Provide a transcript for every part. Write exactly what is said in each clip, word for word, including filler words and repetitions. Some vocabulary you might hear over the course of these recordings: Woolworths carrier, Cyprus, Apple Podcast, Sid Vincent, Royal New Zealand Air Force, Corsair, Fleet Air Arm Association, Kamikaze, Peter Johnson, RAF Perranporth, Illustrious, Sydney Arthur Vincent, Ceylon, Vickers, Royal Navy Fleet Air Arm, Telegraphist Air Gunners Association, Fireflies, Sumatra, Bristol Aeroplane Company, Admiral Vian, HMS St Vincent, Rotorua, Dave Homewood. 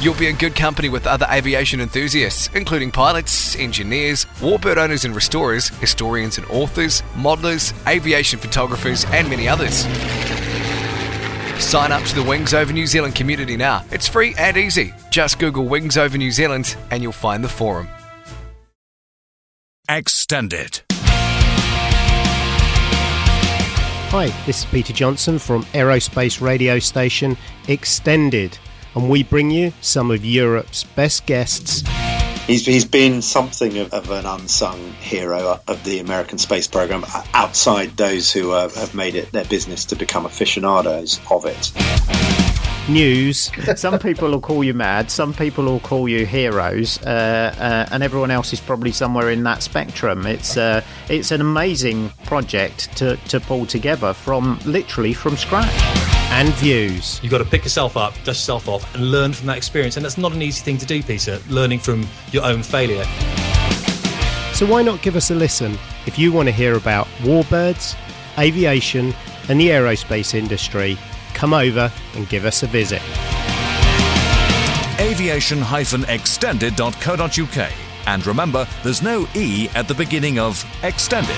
You'll be in good company with other aviation enthusiasts, including pilots, engineers, warbird owners and restorers, historians and authors, modellers, aviation photographers, and many others. Sign up to the Wings Over New Zealand community now. It's free and easy. Just Google Wings Over New Zealand and you'll find the forum. Extended. Hi, this is Peter Johnson from aerospace radio station Extended. And we bring you some of Europe's best guests. He's, he's been something of, of an unsung hero of the American space program, outside those who uh, have made it their business to become aficionados of it. News. Some people will call you mad, some people will call you heroes, uh, uh, and everyone else is probably somewhere in that spectrum. It's uh, it's an amazing project to, to pull together from literally from scratch. And views. You've got to pick yourself up, dust yourself off, and learn from that experience. And that's not an easy thing to do, Peter, learning from your own failure. So why not give us a listen if you want to hear about warbirds, aviation, and the aerospace industry? Come over and give us a visit. aviation dash extended dot co dot uk. And remember, there's no E at the beginning of Extended.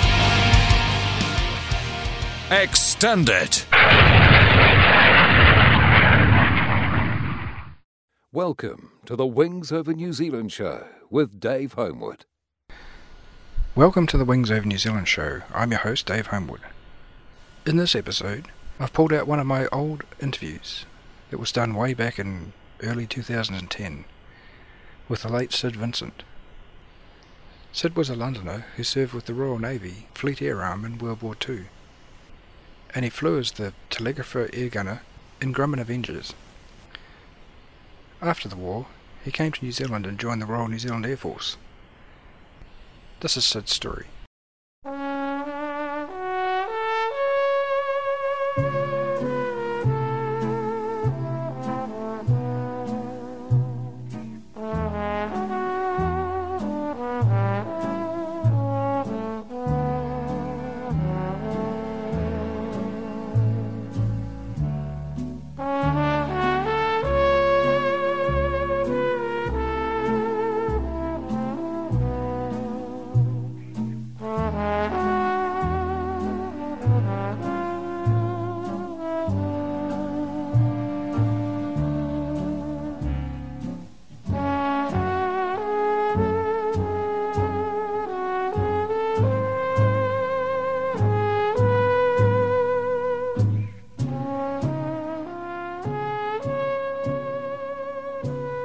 Extended. Welcome to the Wings Over New Zealand show with Dave Homewood. Welcome to the Wings Over New Zealand show. I'm your host, Dave Homewood. In this episode, I've pulled out one of my old interviews. It was done way back in early two thousand ten with the late Sid Vincent. Sid was a Londoner who served with the Royal Navy Fleet Air Arm in World War Two, and he flew as the telegrapher air gunner in Grumman Avengers. After the war, he came to New Zealand and joined the Royal New Zealand Air Force. This is Sid's story.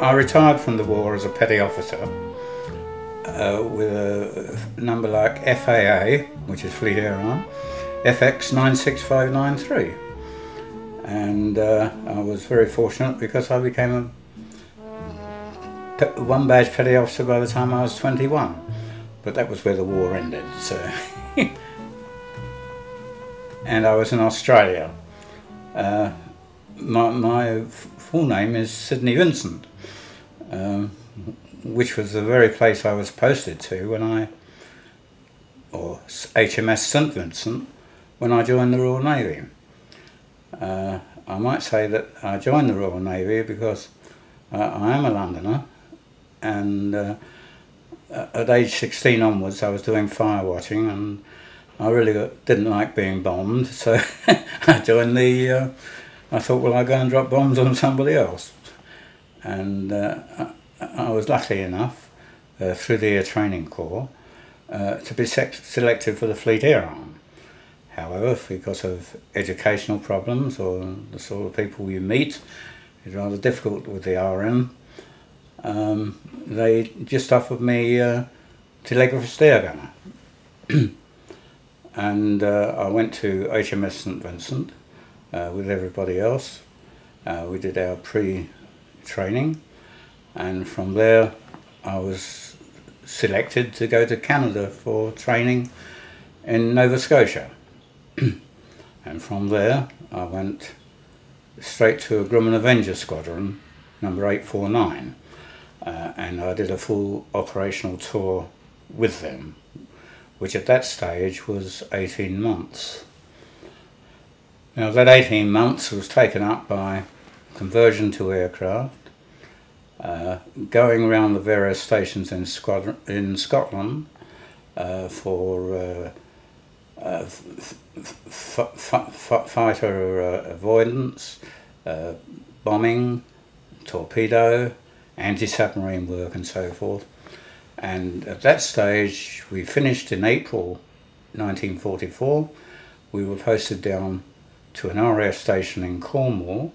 I retired from the war as a petty officer uh, with a number like F A A, which is Fleet Air Arm, F X nine six five nine three. And uh, I was very fortunate because I became a pe- one badge petty officer by the time I was twenty-one. But that was where the war ended, so. And I was in Australia. Uh, my, my full name is Sydney Vincent. Um, which was the very place I was posted to when I, or H M S St Vincent, when I joined the Royal Navy. Uh, I might say that I joined the Royal Navy because uh, I am a Londoner, and uh, at age sixteen onwards I was doing fire watching, and I really got, didn't like being bombed, so I joined the, uh, I thought, well, I'll go and drop bombs on somebody else. And uh, I was lucky enough, uh, through the Air Training Corps, uh, to be sec- selected for the Fleet Air Arm. However, because of educational problems or the sort of people you meet, it's rather difficult with the R M. Um, they just offered me uh, telegraphist air gunner. And uh, I went to H M S St Vincent uh, with everybody else. Uh, we did our pre training, and from there I was selected to go to Canada for training in Nova Scotia. And from there I went straight to a Grumman Avengers squadron, number eight four nine, uh, and I did a full operational tour with them, which at that stage was eighteen months. Now that eighteen months was taken up by conversion to aircraft, uh, going around the various stations in, squadron, in Scotland uh, for uh, Uh, f f f f fighter uh, avoidance, uh, bombing, torpedo, anti-submarine work and so forth. And at that stage we finished in April nineteen forty-four. We were posted down to an R A F station in Cornwall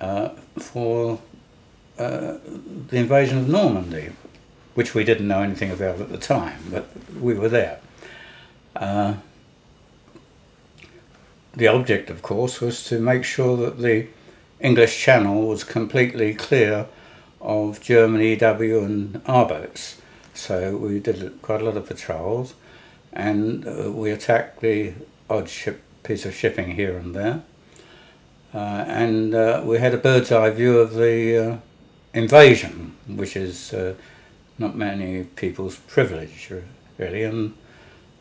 uh, for uh, the invasion of Normandy, which we didn't know anything about at the time, but we were there. Uh, The object, of course, was to make sure that the English Channel was completely clear of German E W and R boats. So we did quite a lot of patrols, and uh, we attacked the odd ship, piece of shipping here and there. Uh, and uh, we had a bird's eye view of the uh, invasion, which is uh, not many people's privilege, really. And,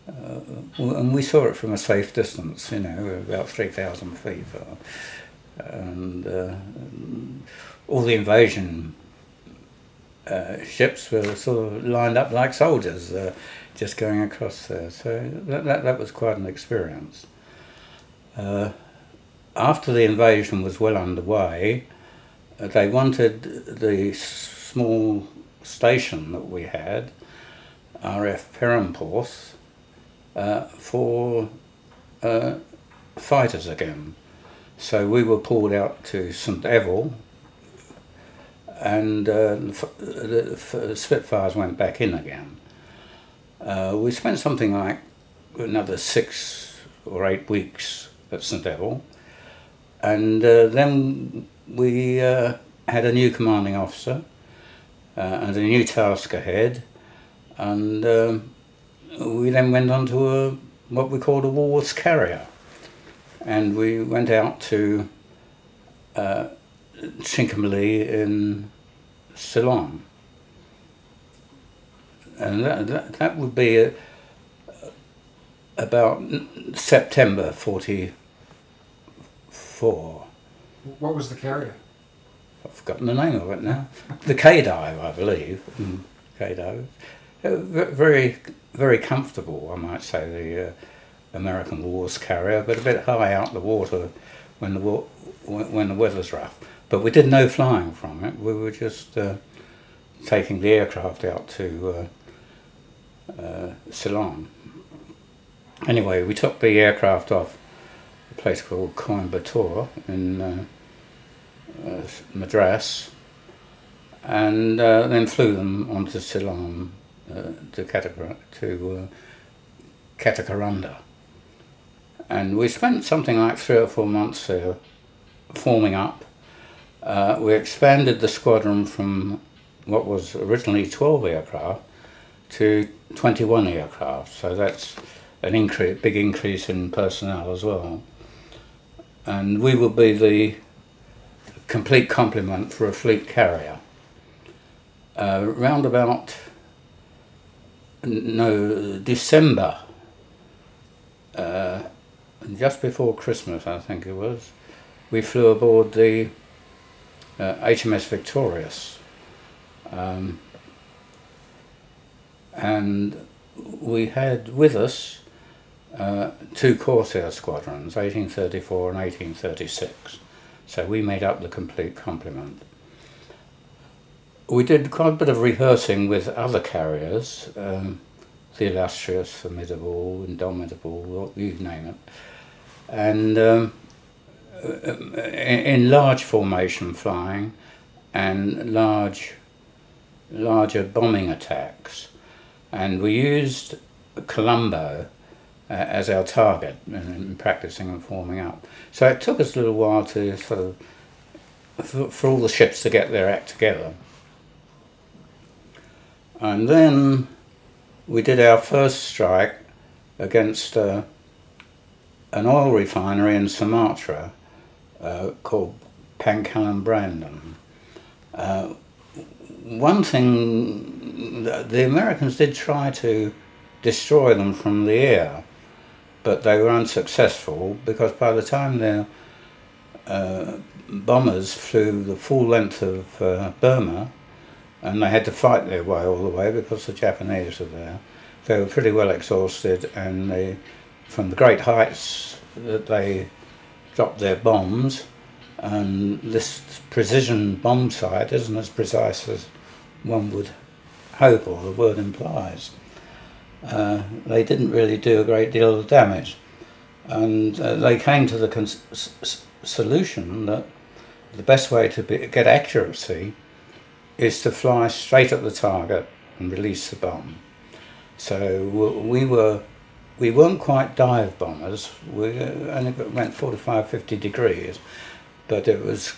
Uh, and we saw it from a safe distance, you know, about three thousand feet. And uh, all the invasion uh, ships were sort of lined up like soldiers, uh, just going across there. So that, that, that was quite an experience. Uh, after the invasion was well underway, uh, they wanted the small station that we had, R A F Perranporth, Uh, for uh, fighters again. So we were pulled out to St Eval, and uh, the, the Spitfires went back in again. Uh, we spent something like another six or eight weeks at St Eval, and uh, then we uh, had a new commanding officer uh, and a new task ahead, and um, we then went on to a, what we called a Woolworths carrier, and we went out to uh, Trincomalee in Ceylon, and that, that, that would be a, about September forty-four. What was the carrier? I've forgotten the name of it now. The K-dive, I believe. Mm, K-dive. Uh, very, very comfortable, I might say, the uh, American Woolworths carrier, but a bit high out the water when the wa when the weather's rough. But we did no flying from it. We were just uh, taking the aircraft out to uh, uh, Ceylon. Anyway, we took the aircraft off a place called Coimbatore in uh, uh, Madras, and uh, then flew them onto Ceylon. Uh, to Katakuranda, to, uh, Katakuranda, and we spent something like three or four months there, forming up. Uh, we expanded the squadron from what was originally twelve aircraft to twenty-one aircraft, so that's an increase, big increase in personnel as well. And we would be the complete complement for a fleet carrier. Uh, round about No, December, uh, just before Christmas, I think it was, we flew aboard the uh, H M S Victorious, um, and we had with us uh, two Corsair squadrons, eighteen thirty-four and eighteen thirty-six, so we made up the complete complement. We did quite a bit of rehearsing with other carriers, um, the Illustrious, Formidable, Indomitable, you name it, and um, in large formation flying and large, larger bombing attacks. And we used Colombo uh, as our target in, in practicing and forming up. So it took us a little while to sort of, for, for all the ships to get their act together. And then we did our first strike against uh, an oil refinery in Sumatra uh, called Pangkalan Brandan. Uh, one thing, the Americans did try to destroy them from the air, but they were unsuccessful because by the time their uh, bombers flew the full length of uh, Burma, and they had to fight their way all the way because the Japanese were there, they were pretty well exhausted, and they, from the great heights that they dropped their bombs, and this precision bomb sight isn't as precise as one would hope or the word implies. Uh, they didn't really do a great deal of damage, and uh, they came to the cons s solution that the best way to be get accuracy is to fly straight at the target and release the bomb. So we were, we weren't quite dive bombers. We only went forty-five, fifty degrees, but it was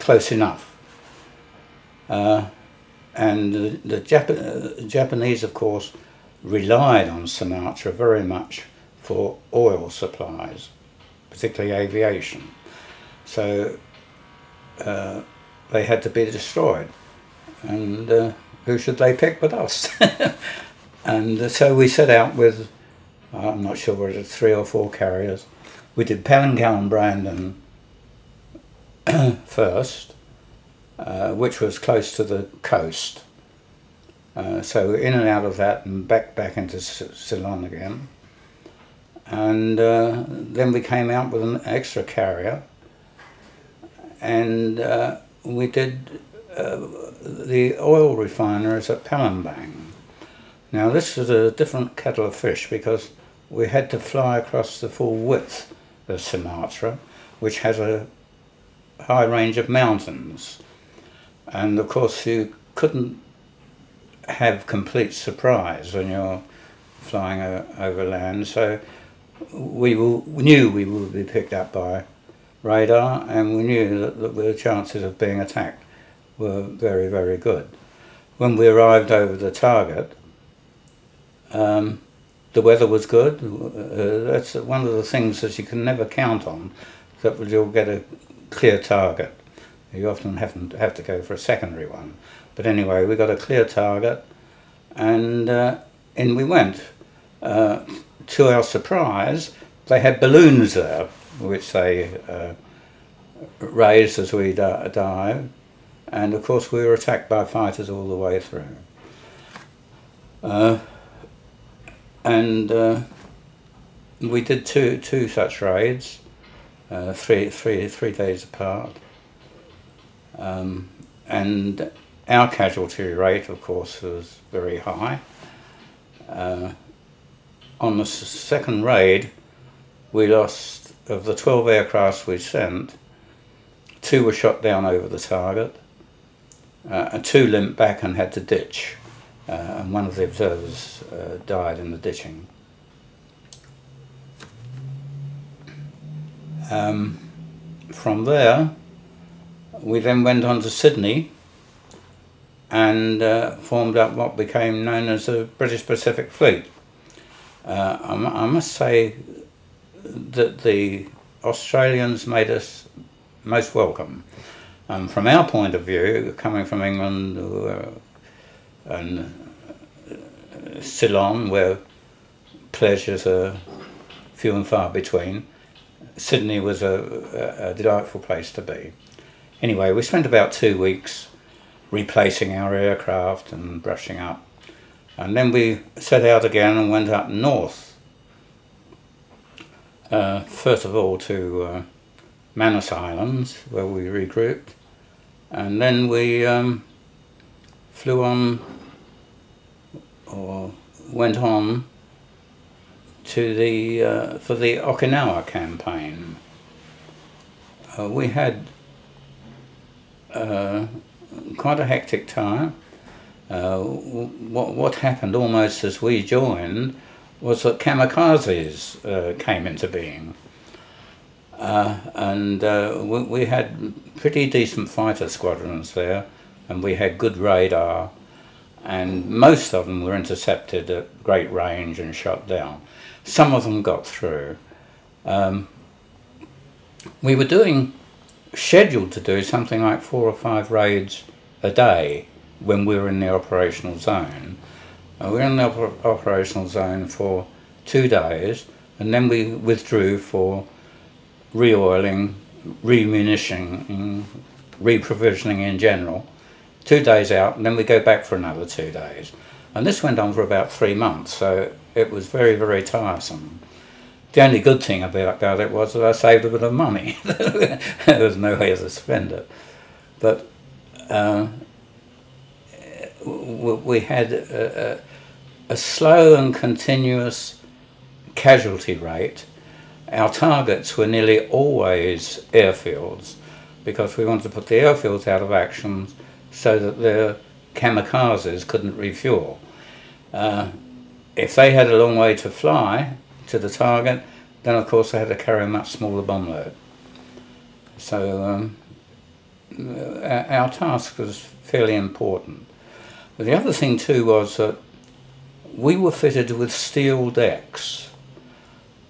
close enough. Uh, and the, the Jap Japanese, of course, relied on Sumatra very much for oil supplies, particularly aviation. So uh, they had to be destroyed, and uh, who should they pick but us? And uh, so we set out with, I'm not sure whether it was three or four carriers. We did Pangkalan Brandan first, uh, which was close to the coast. Uh, so in and out of that and back back into Ceylon again, and uh, then we came out with an extra carrier, and uh, we did uh, the oil refineries at Palembang. Now this was a different kettle of fish because we had to fly across the full width of Sumatra, which has a high range of mountains, and of course you couldn't have complete surprise when you're flying over land, so we, will, we knew we would be picked up by radar, and we knew that, that the chances of being attacked were very, very good. When we arrived over the target, um, the weather was good. Uh, that's one of the things that you can never count on, that you'll get a clear target. You often have to, have to go for a secondary one. But anyway, we got a clear target, and uh, in we went. Uh, to our surprise, they had balloons there, which they uh, raised as we dived, and of course we were attacked by fighters all the way through. Uh, and uh, we did two two such raids, uh, three three three days apart, um, and. Our casualty rate, of course, was very high. Uh, on the second raid, we lost, of the twelve aircraft we sent, two were shot down over the target, uh, and two limped back and had to ditch, uh, and one of the observers uh, died in the ditching. Um, from there, we then went on to Sydney, and uh, formed up what became known as the British Pacific Fleet. Uh, I, I must say that the Australians made us most welcome. Um, from our point of view, coming from England uh, and Ceylon, where pleasures are few and far between, Sydney was a, a, a delightful place to be. Anyway, we spent about two weeks replacing our aircraft and brushing up, and then we set out again and went up north, uh, first of all to uh, Manus Islands, where we regrouped, and then we um, flew on or went on to the uh, for the Okinawa campaign. Uh, we had uh, quite a hectic time. Uh, what, what happened almost as we joined was that kamikazes uh, came into being, uh, and uh, we, we had pretty decent fighter squadrons there, and we had good radar, and most of them were intercepted at great range and shot down. Some of them got through. Um, we were doing, scheduled to do something like four or five raids a day when we were in the operational zone. And we were in the op operational zone for two days, and then we withdrew for re-oiling, re-munitioning, re-provisioning in general, two days out, and then we go back for another two days. And this went on for about three months, so it was very, very tiresome. The only good thing about it was that I saved a bit of money. There was no way to spend it. But uh, we had a, a, a slow and continuous casualty rate. Our targets were nearly always airfields, because we wanted to put the airfields out of action so that their kamikazes couldn't refuel. Uh, if they had a long way to fly to the target, then of course they had to carry a much smaller bomb load. So um, our task was fairly important. But the other thing too was that we were fitted with steel decks,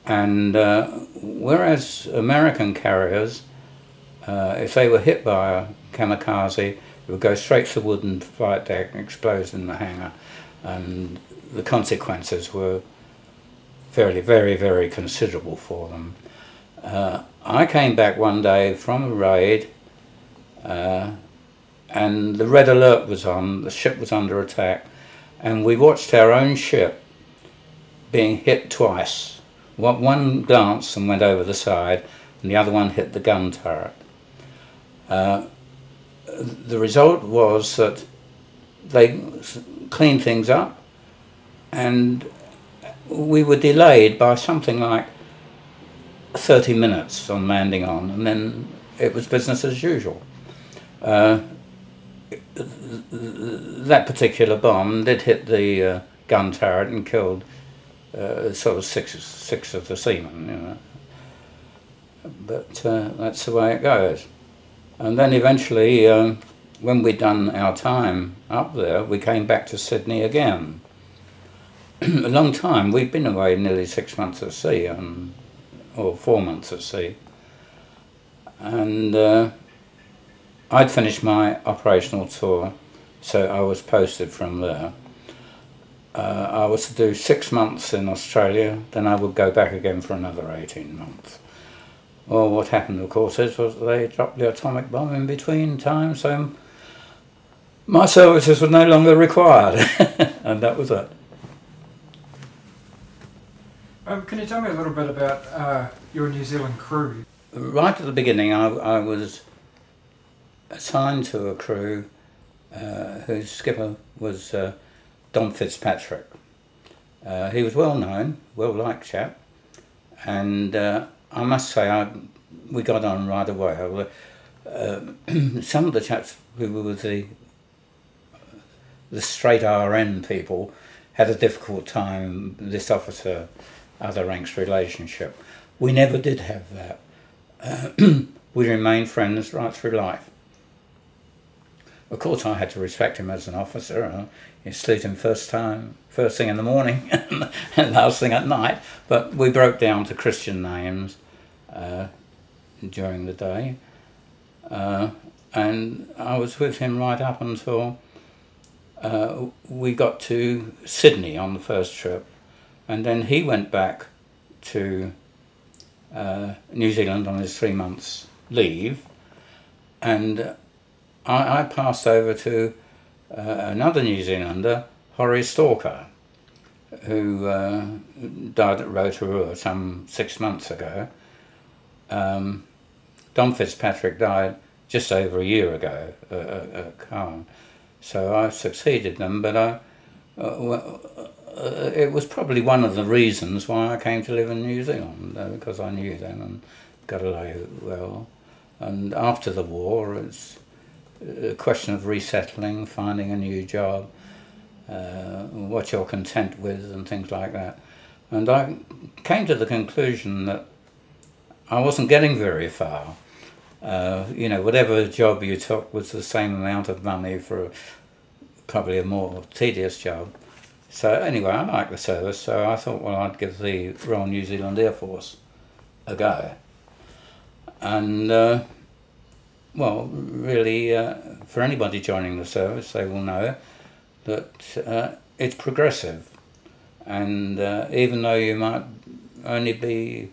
and uh, whereas American carriers, Uh, if they were hit by a kamikaze, it would go straight to the wooden flight deck and explode in the hangar, and the consequences were fairly, very, very considerable for them. Uh, I came back one day from a raid, uh, and the red alert was on, the ship was under attack, and we watched our own ship being hit twice. One glanced and went over the side, and the other one hit the gun turret. Uh, the result was that they cleaned things up, and we were delayed by something like thirty minutes on landing on, and then it was business as usual. Uh, that particular bomb did hit the uh, gun turret and killed uh, sort of six, six of the seamen, you know. But uh, that's the way it goes. And then eventually, um, when we'd done our time up there, we came back to Sydney again. A long time. We'd been away nearly six months at sea, and, or four months at sea. And uh, I'd finished my operational tour, so I was posted from there. Uh, I was to do six months in Australia, then I would go back again for another eighteen months. Well, what happened, of course, is was they dropped the atomic bomb in between time, so my services were no longer required, and that was it. Um, can you tell me a little bit about uh, your New Zealand crew? Right at the beginning, I, I was assigned to a crew uh, whose skipper was uh, Don Fitzpatrick. Uh, he was well-known, well-liked chap, and Uh, I must say, I, we got on right away. Uh, some of the chaps who were with the, the straight R N people had a difficult time, this officer, other ranks relationship. We never did have that. Uh, we remained friends right through life. Of course, I had to respect him as an officer. You salute him first time, first thing in the morning and last thing at night. But we broke down to Christian names uh, during the day. Uh, and I was with him right up until uh, we got to Sydney on the first trip. And then he went back to uh, New Zealand on his three months leave. And I passed over to uh, another New Zealander, Horry Stalker, who uh, died at Rotorua some six months ago. Um, Don Fitzpatrick died just over a year ago uh, uh, at Carn. So I succeeded them, but I, uh, well, uh, it was probably one of the reasons why I came to live in New Zealand, uh, because I knew them and got along well. And after the war, it's a question of resettling, finding a new job, uh, what you're content with and things like that. And I came to the conclusion that I wasn't getting very far. Uh, you know, whatever job you took was the same amount of money for probably a more tedious job. So anyway, I liked the service, so I thought, well, I'd give the Royal New Zealand Air Force a go. And, uh, well, really, uh, for anybody joining the service, they will know that uh, it's progressive. And uh, even though you might only be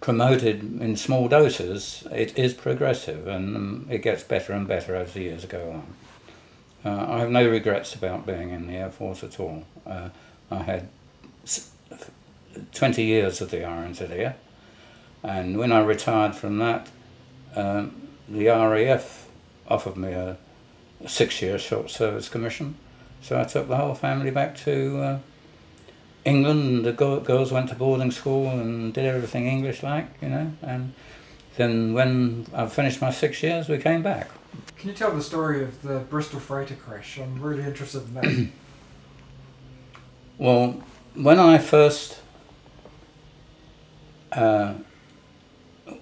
promoted in small doses, it is progressive, and um, it gets better and better as the years go on. Uh, I have no regrets about being in the Air Force at all. Uh, I had twenty years of the R N Z A, and when I retired from that, um, the R A F offered me a six-year short service commission, so I took the whole family back to uh, England. The girls went to boarding school and did everything English-like, you know, and then when I finished my six years, we came back. Can you tell the story of the Bristol Freighter crash? I'm really interested in that. Well, when I first uh,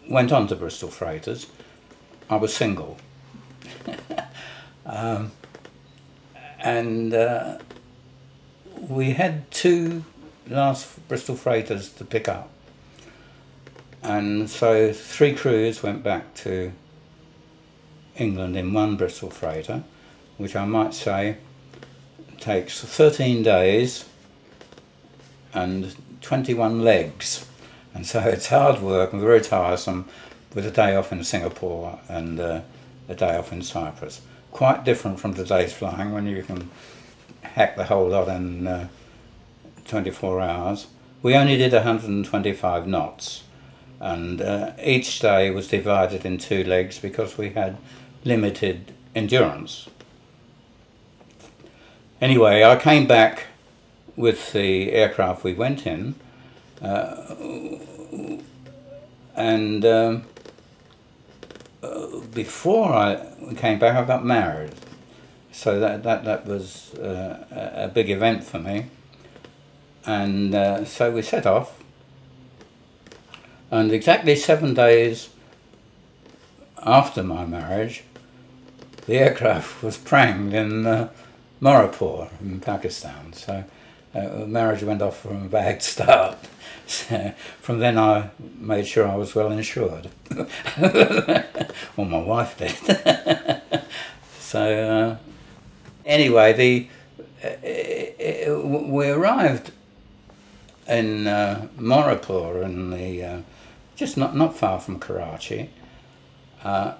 went on to Bristol Freighters, I was single. um, and uh, we had two last Bristol Freighters to pick up. And so three crews went back to England in one Bristol Freighter, which I might say takes thirteen days and twenty-one legs, and so it's hard work and very tiresome, with a day off in Singapore and uh, a day off in Cyprus. Quite different from today's flying, when you can hack the whole lot in uh, twenty-four hours. We only did one hundred twenty-five knots, and uh, each day was divided in two legs because we had limited endurance. Anyway, I came back with the aircraft we went in, uh, and um, before I came back I got married, so that, that, that was uh, a big event for me, and uh, so we set off. And exactly seven days after my marriage, the aircraft was pranged in uh, Mauripur in Pakistan. So uh, marriage went off from a bad start. So from then I made sure I was well insured. Well, my wife did. So uh, anyway, the uh, it, it, we arrived in uh, Mauripur in the Uh, just not, not far from Karachi, uh,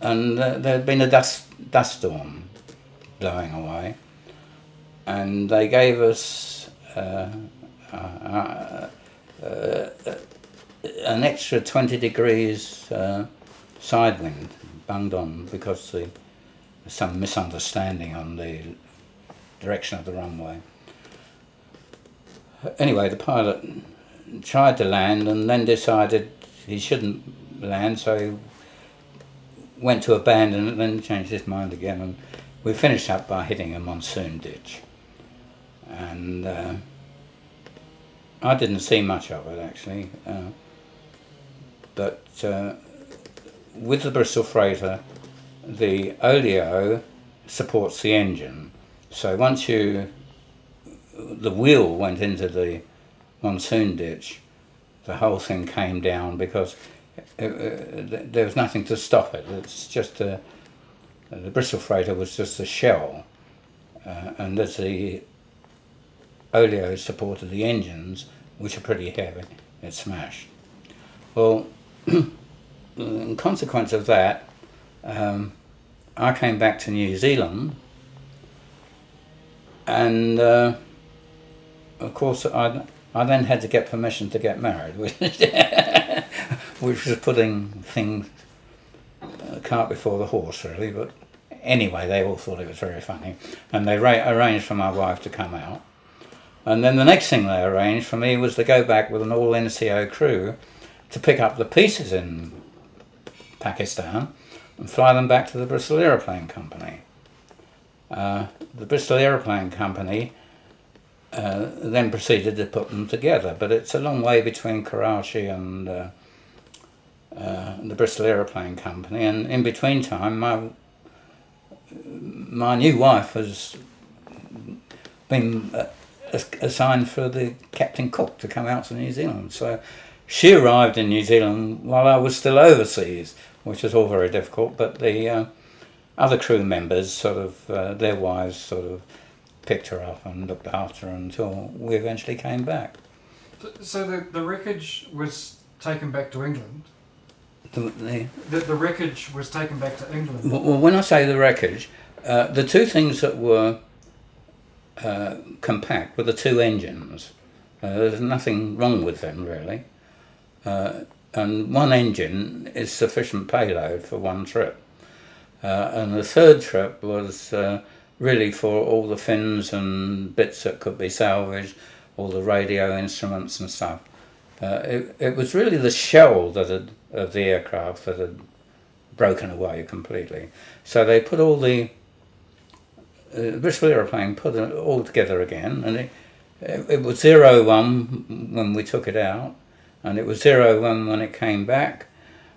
and uh, there had been a dust, dust storm blowing away, and they gave us uh, uh, uh, uh, uh, an extra twenty degrees uh, side wind bunged on because the, some misunderstanding on the direction of the runway. Anyway, the pilot tried to land and then decided he shouldn't land, so he went to abandon it, then changed his mind again, and we finished up by hitting a monsoon ditch. And uh, I didn't see much of it actually, uh, but uh, with the Bristol Freighter, the oleo supports the engine, so once you, the wheel went into the monsoon ditch, the whole thing came down because it, uh, there was nothing to stop it. It's just a, the Bristol Freighter was just a shell, uh, and as the oleo supported the engines, which are pretty heavy, it smashed. Well, in consequence of that, um, I came back to New Zealand, and uh, of course I. I then had to get permission to get married, which, which was putting things uh, cart before the horse, really. But anyway, they all thought it was very funny, and they arranged for my wife to come out. And then the next thing they arranged for me was to go back with an all-N C O crew to pick up the pieces in Pakistan and fly them back to the Bristol Aeroplane Company. Uh, the Bristol Aeroplane Company Uh, then proceeded to put them together, but it's a long way between Karachi and uh, uh, the Bristol Aeroplane Company, and in between time my my new wife has been uh, assigned for the Captain Cook to come out to New Zealand. So she arrived in New Zealand while I was still overseas, which is all very difficult, but the uh, other crew members, sort of, uh, their wives sort of picked her up and looked after her until we eventually came back. So the, the wreckage was taken back to England? The, the, the, the wreckage was taken back to England? Well, when I say the wreckage, uh, the two things that were uh, compact were the two engines. Uh, there's nothing wrong with them, really. Uh, and one engine is sufficient payload for one trip. Uh, and the third trip was uh, really for all the fins and bits that could be salvaged, all the radio instruments and stuff. Uh, it, it was really the shell that had, of the aircraft that had broken away completely. So they put all the, uh, Bristol Aeroplane put it all together again, and it, it, it was zero one when we took it out, and it was zero one when it came back,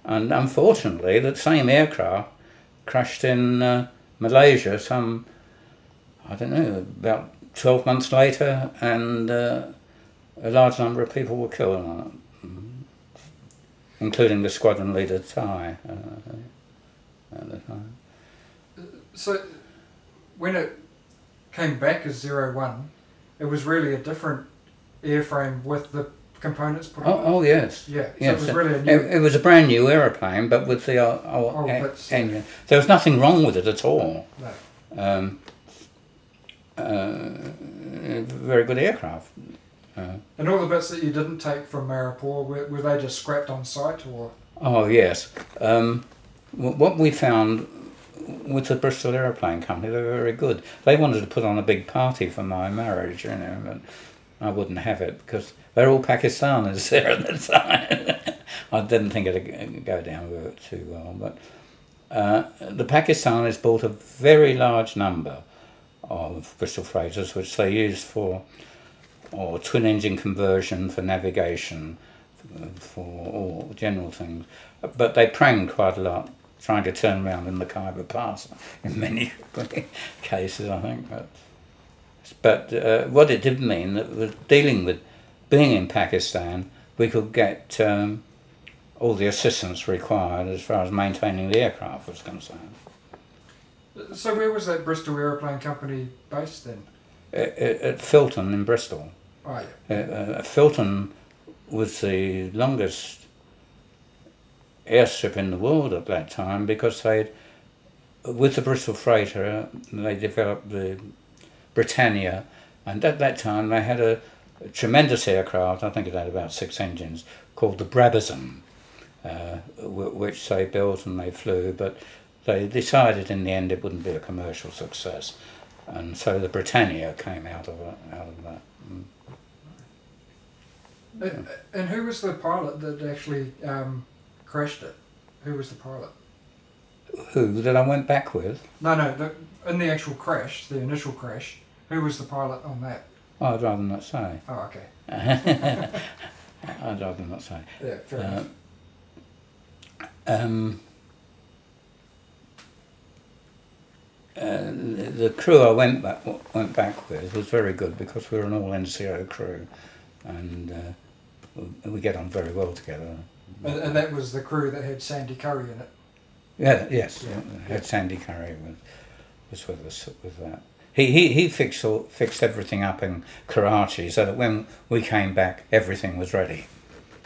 and unfortunately that same aircraft crashed in uh, Malaysia some, I don't know, about twelve months later, and uh, a large number of people were killed on it, including the squadron leader Thai uh, at the time. So when it came back as zero one, it was really a different airframe with the components put on? Oh, oh yes. Yeah, so yes. It was really a new... It, it was a brand new aeroplane, but with the old, old, old bits, engine. Yeah. There was nothing wrong with it at all. No. Um, uh, very good aircraft. Uh, and all the bits that you didn't take from Mauripur, were, were they just scrapped on site, or...? Oh, yes. Um, what we found with the Bristol Aeroplane Company, they were very good. They wanted to put on a big party for my marriage, you know, but I wouldn't have it, because they're all Pakistanis there at the time. I didn't think it would go down with it too well, but... Uh, the Pakistanis bought a very large number of Bristol Freighters, which they used for... or twin engine conversion for navigation, for all general things. But they pranged quite a lot, trying to turn around in the Khyber Pass in many cases, I think. But, but uh, what it did mean, that was dealing with being in Pakistan, we could get um, all the assistance required as far as maintaining the aircraft was concerned. So where was that Bristol Aeroplane Company based then? At Filton in Bristol. Oh, yeah. uh, Filton was the longest airstrip in the world at that time, because they'd, with the Bristol Freighter, they developed the Britannia, and at that time they had a, a tremendous aircraft, I think it had about six engines, called the Brabazon, uh, which they built and they flew, but they decided in the end it wouldn't be a commercial success. And so the Britannia came out of it, out of that. Mm. And, and who was the pilot that actually um, crashed it? Who was the pilot? Who that I went back with? No, no. The, in the actual crash, the initial crash, who was the pilot on that? Oh, I'd rather not say. Oh, okay. I'd rather not say. Yeah, fair uh, enough. Um. Uh, the crew I went back, went back with was very good, because we were an all N C O crew, and uh, we get on very well together. And, and that was the crew that had Sandy Curry in it? Yeah, yes, yeah. Had yeah. Sandy Curry was, was with us with that. He, he, he fixed, all, fixed everything up in Karachi, so that when we came back, everything was ready.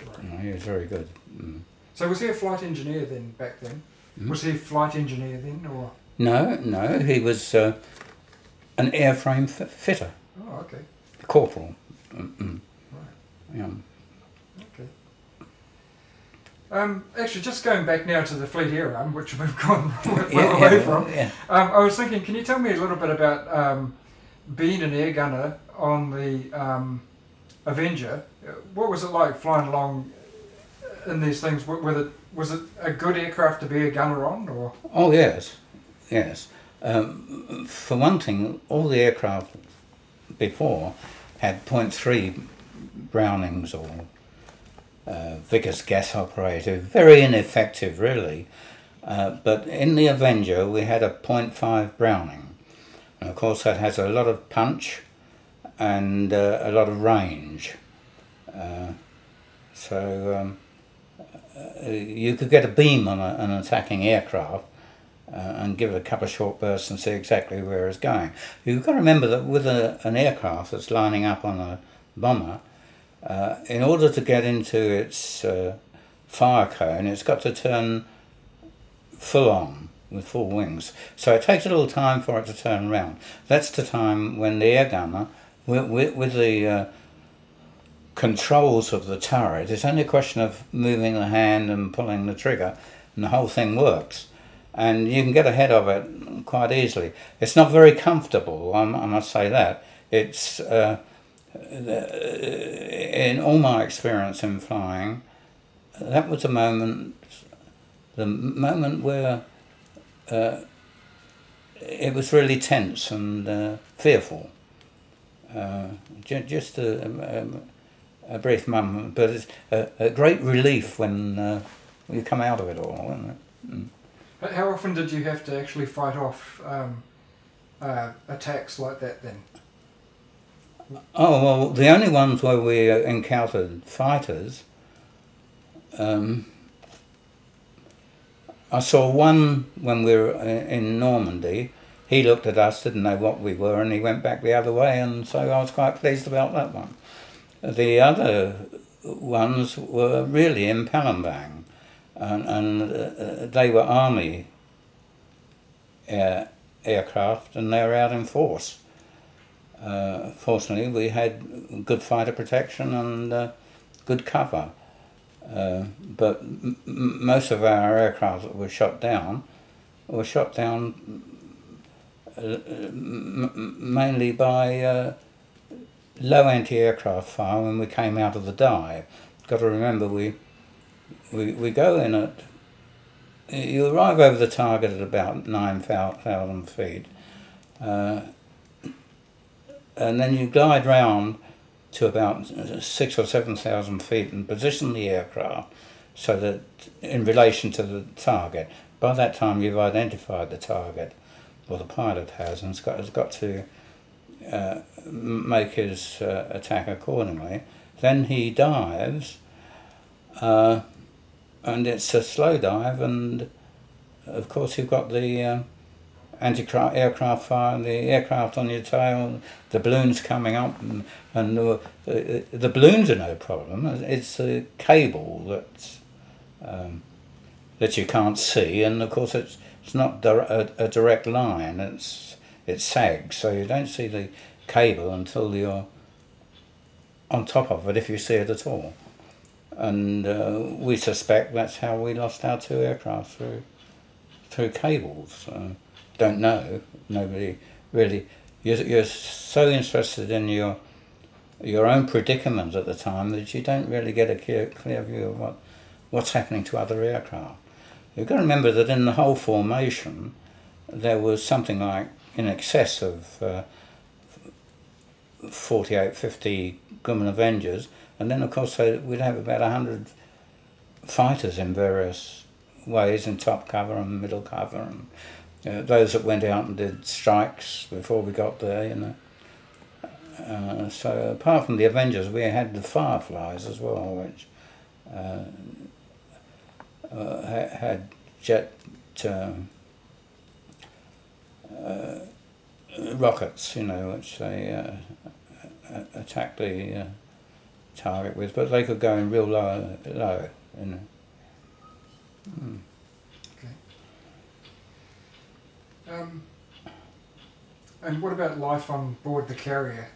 Right. You know, he was very good. Mm. So was he a flight engineer then, back then? Mm. Was he a flight engineer then, or...? No, no, he was uh, an airframe fitter. Oh, okay. A corporal. Mm-mm. Right. Yeah. Okay. Um, actually, just going back now to the Fleet Air Arm, which we've gone well yeah, away yeah, from, yeah. Um, I was thinking, can you tell me a little bit about um, being an air gunner on the um, Avenger? What was it like flying along in these things? With it, was it a good aircraft to be a gunner on? Or? Oh, yes. Yes. Um, for one thing, all the aircraft before had point three Brownings or uh, Vickers gas operated. Very ineffective, really. Uh, but in the Avenger, we had a point five Browning, And of course that has a lot of punch and uh, a lot of range. Uh, so um, uh, you could get a beam on a, an attacking aircraft uh, and give it a couple of short bursts and see exactly where it's going. You've got to remember that with a, an aircraft that's lining up on a bomber, uh, in order to get into its uh, fire cone, it's got to turn full on with full wings. So it takes a little time for it to turn round. That's the time when the air gunner, with, with, with the uh, controls of the turret, it's only a question of moving the hand and pulling the trigger, and the whole thing works. And you can get ahead of it quite easily. It's not very comfortable, I, I must say that. It's, uh, in all my experience in flying, that was the moment, the moment where uh, it was really tense and uh, fearful. Uh, just a, a, a brief moment, but it's a, a great relief when uh, you come out of it all, isn't it? Mm. But how often did you have to actually fight off um, uh, attacks like that then? Oh, well, the only ones where we encountered fighters, um, I saw one when we were in Normandy. He looked at us, didn't know what we were, and he went back the other way, and so I was quite pleased about that one. The other ones were really in Palembang, and, and uh, they were army air, aircraft, and they were out in force. Uh, fortunately, we had good fighter protection and uh, good cover, uh, but m most of our aircraft that were shot down were shot down uh, mainly by uh, low anti-aircraft fire when we came out of the dive. Got to remember, we we we go in at, you arrive over the target at about nine thousand feet. Uh, and then you glide round to about six or seven thousand feet and position the aircraft so that in relation to the target. By that time you've identified the target, or the pilot has, and has got, has got to uh, make his uh, attack accordingly. Then he dives, uh, and it's a slow dive, and of course you've got the uh, anti-aircraft fire, and the aircraft on your tail, the balloons coming up, and, and the, the, the balloons are no problem. It's the cable that's, um, that you can't see, and of course it's, it's not di a, a direct line, it's, it sags, so you don't see the cable until you're on top of it, if you see it at all. And uh, we suspect that's how we lost our two aircraft, through, through cables. Uh, don't know, nobody really, you're, you're so interested in your your own predicament at the time that you don't really get a clear, clear view of what, what's happening to other aircraft. You've got to remember that in the whole formation there was something like in excess of uh, forty-eight, fifty Grumman Avengers, and then of course they, we'd have about a hundred fighters in various ways, in top cover and middle cover, and Uh, those that went out and did strikes before we got there, you know. Uh, so apart from the Avengers, we had the Fireflies as well, which uh, uh, had jet um, uh, rockets, you know, which they uh, attacked the uh, target with, but they could go in real low, low, you know. Mm. Um, and what about life on board the carrier?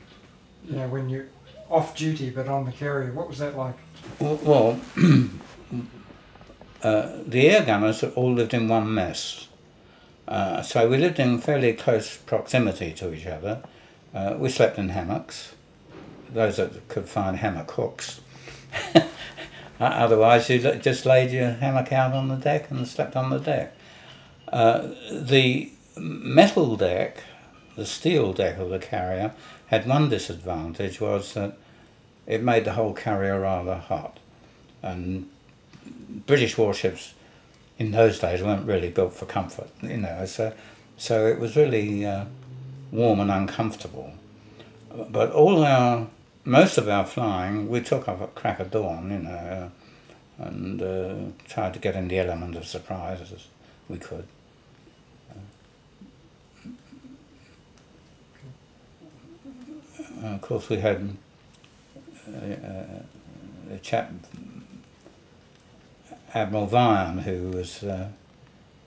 You know, when you're off duty but on the carrier, what was that like? Well, well uh, the air gunners all lived in one mess, uh, so we lived in fairly close proximity to each other. Uh, we slept in hammocks, those that could find hammock hooks. Otherwise, you just laid your hammock out on the deck and slept on the deck. Uh, the metal deck, the steel deck of the carrier, had one disadvantage, was that it made the whole carrier rather hot. And British warships in those days weren't really built for comfort, you know, so, so it was really uh, warm and uncomfortable. But all our, most of our flying, we took off at crack of dawn, you know, and uh, tried to get in the element of surprise as we could. Uh, of course, we had a, a, a chap, Admiral Vian, who was uh,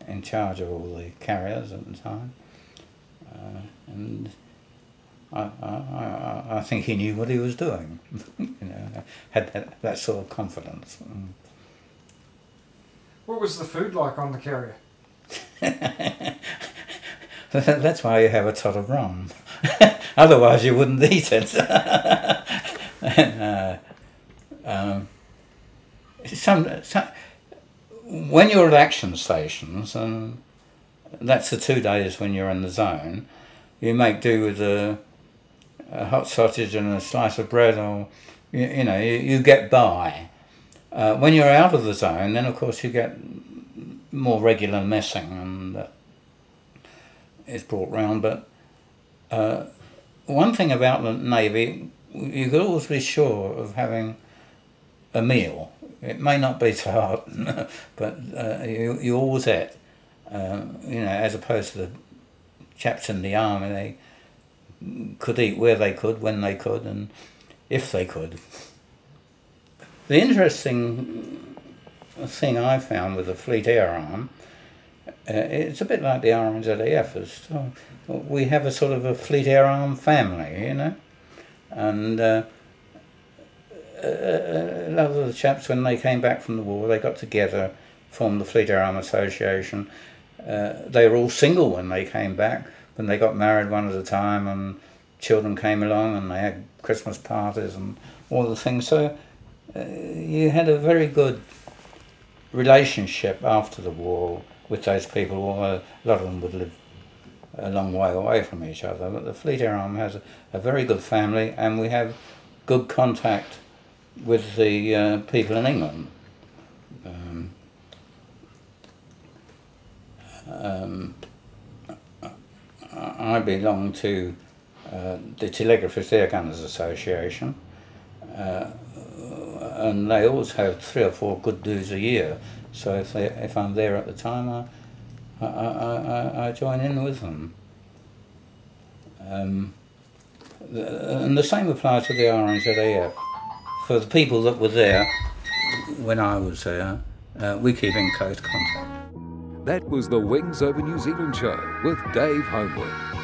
in charge of all the carriers at the time, uh, and I, I, I think he knew what he was doing. You know, had that, that sort of confidence. What was the food like on the carrier? That's why you have a tot of rum. Otherwise, you wouldn't eat it. And, uh, um, some, some, when you're at action stations, and that's the two days when you're in the zone, you make do with a, a hot sausage and a slice of bread, or you, you know, you, you get by. Uh, when you're out of the zone, then of course you get more regular messing, and uh, it's brought round. But uh, one thing about the Navy, you could always be sure of having a meal. It may not be so hot, but uh, you, you always ate, uh, you know, as opposed to the chaps in the army. They could eat where they could, when they could, and if they could. The interesting thing I found with the Fleet Air Arm, uh, it's a bit like the R N Z A F. We have a sort of a Fleet Air Arm family, you know, and uh, a lot of the chaps, when they came back from the war, they got together, formed the Fleet Air Arm Association. Uh, they were all single when they came back, when they got married one at a time, and children came along, and they had Christmas parties and all the things. So uh, you had a very good relationship after the war with those people, although a lot of them would live a long way away from each other. But the Fleet Air Arm has a, a very good family, and we have good contact with the uh, people in England. Um, Um, I belong to uh, the Telegraphist Air Gunners Association, uh, and they always have three or four good do's a year. So if they, if I'm there at the time, I I, I, I join in with them. Um, the, and the same applies to the R N Z A F. For the people that were there when I was there, uh, we keep in close contact. That was the Wings Over New Zealand show with Dave Homewood.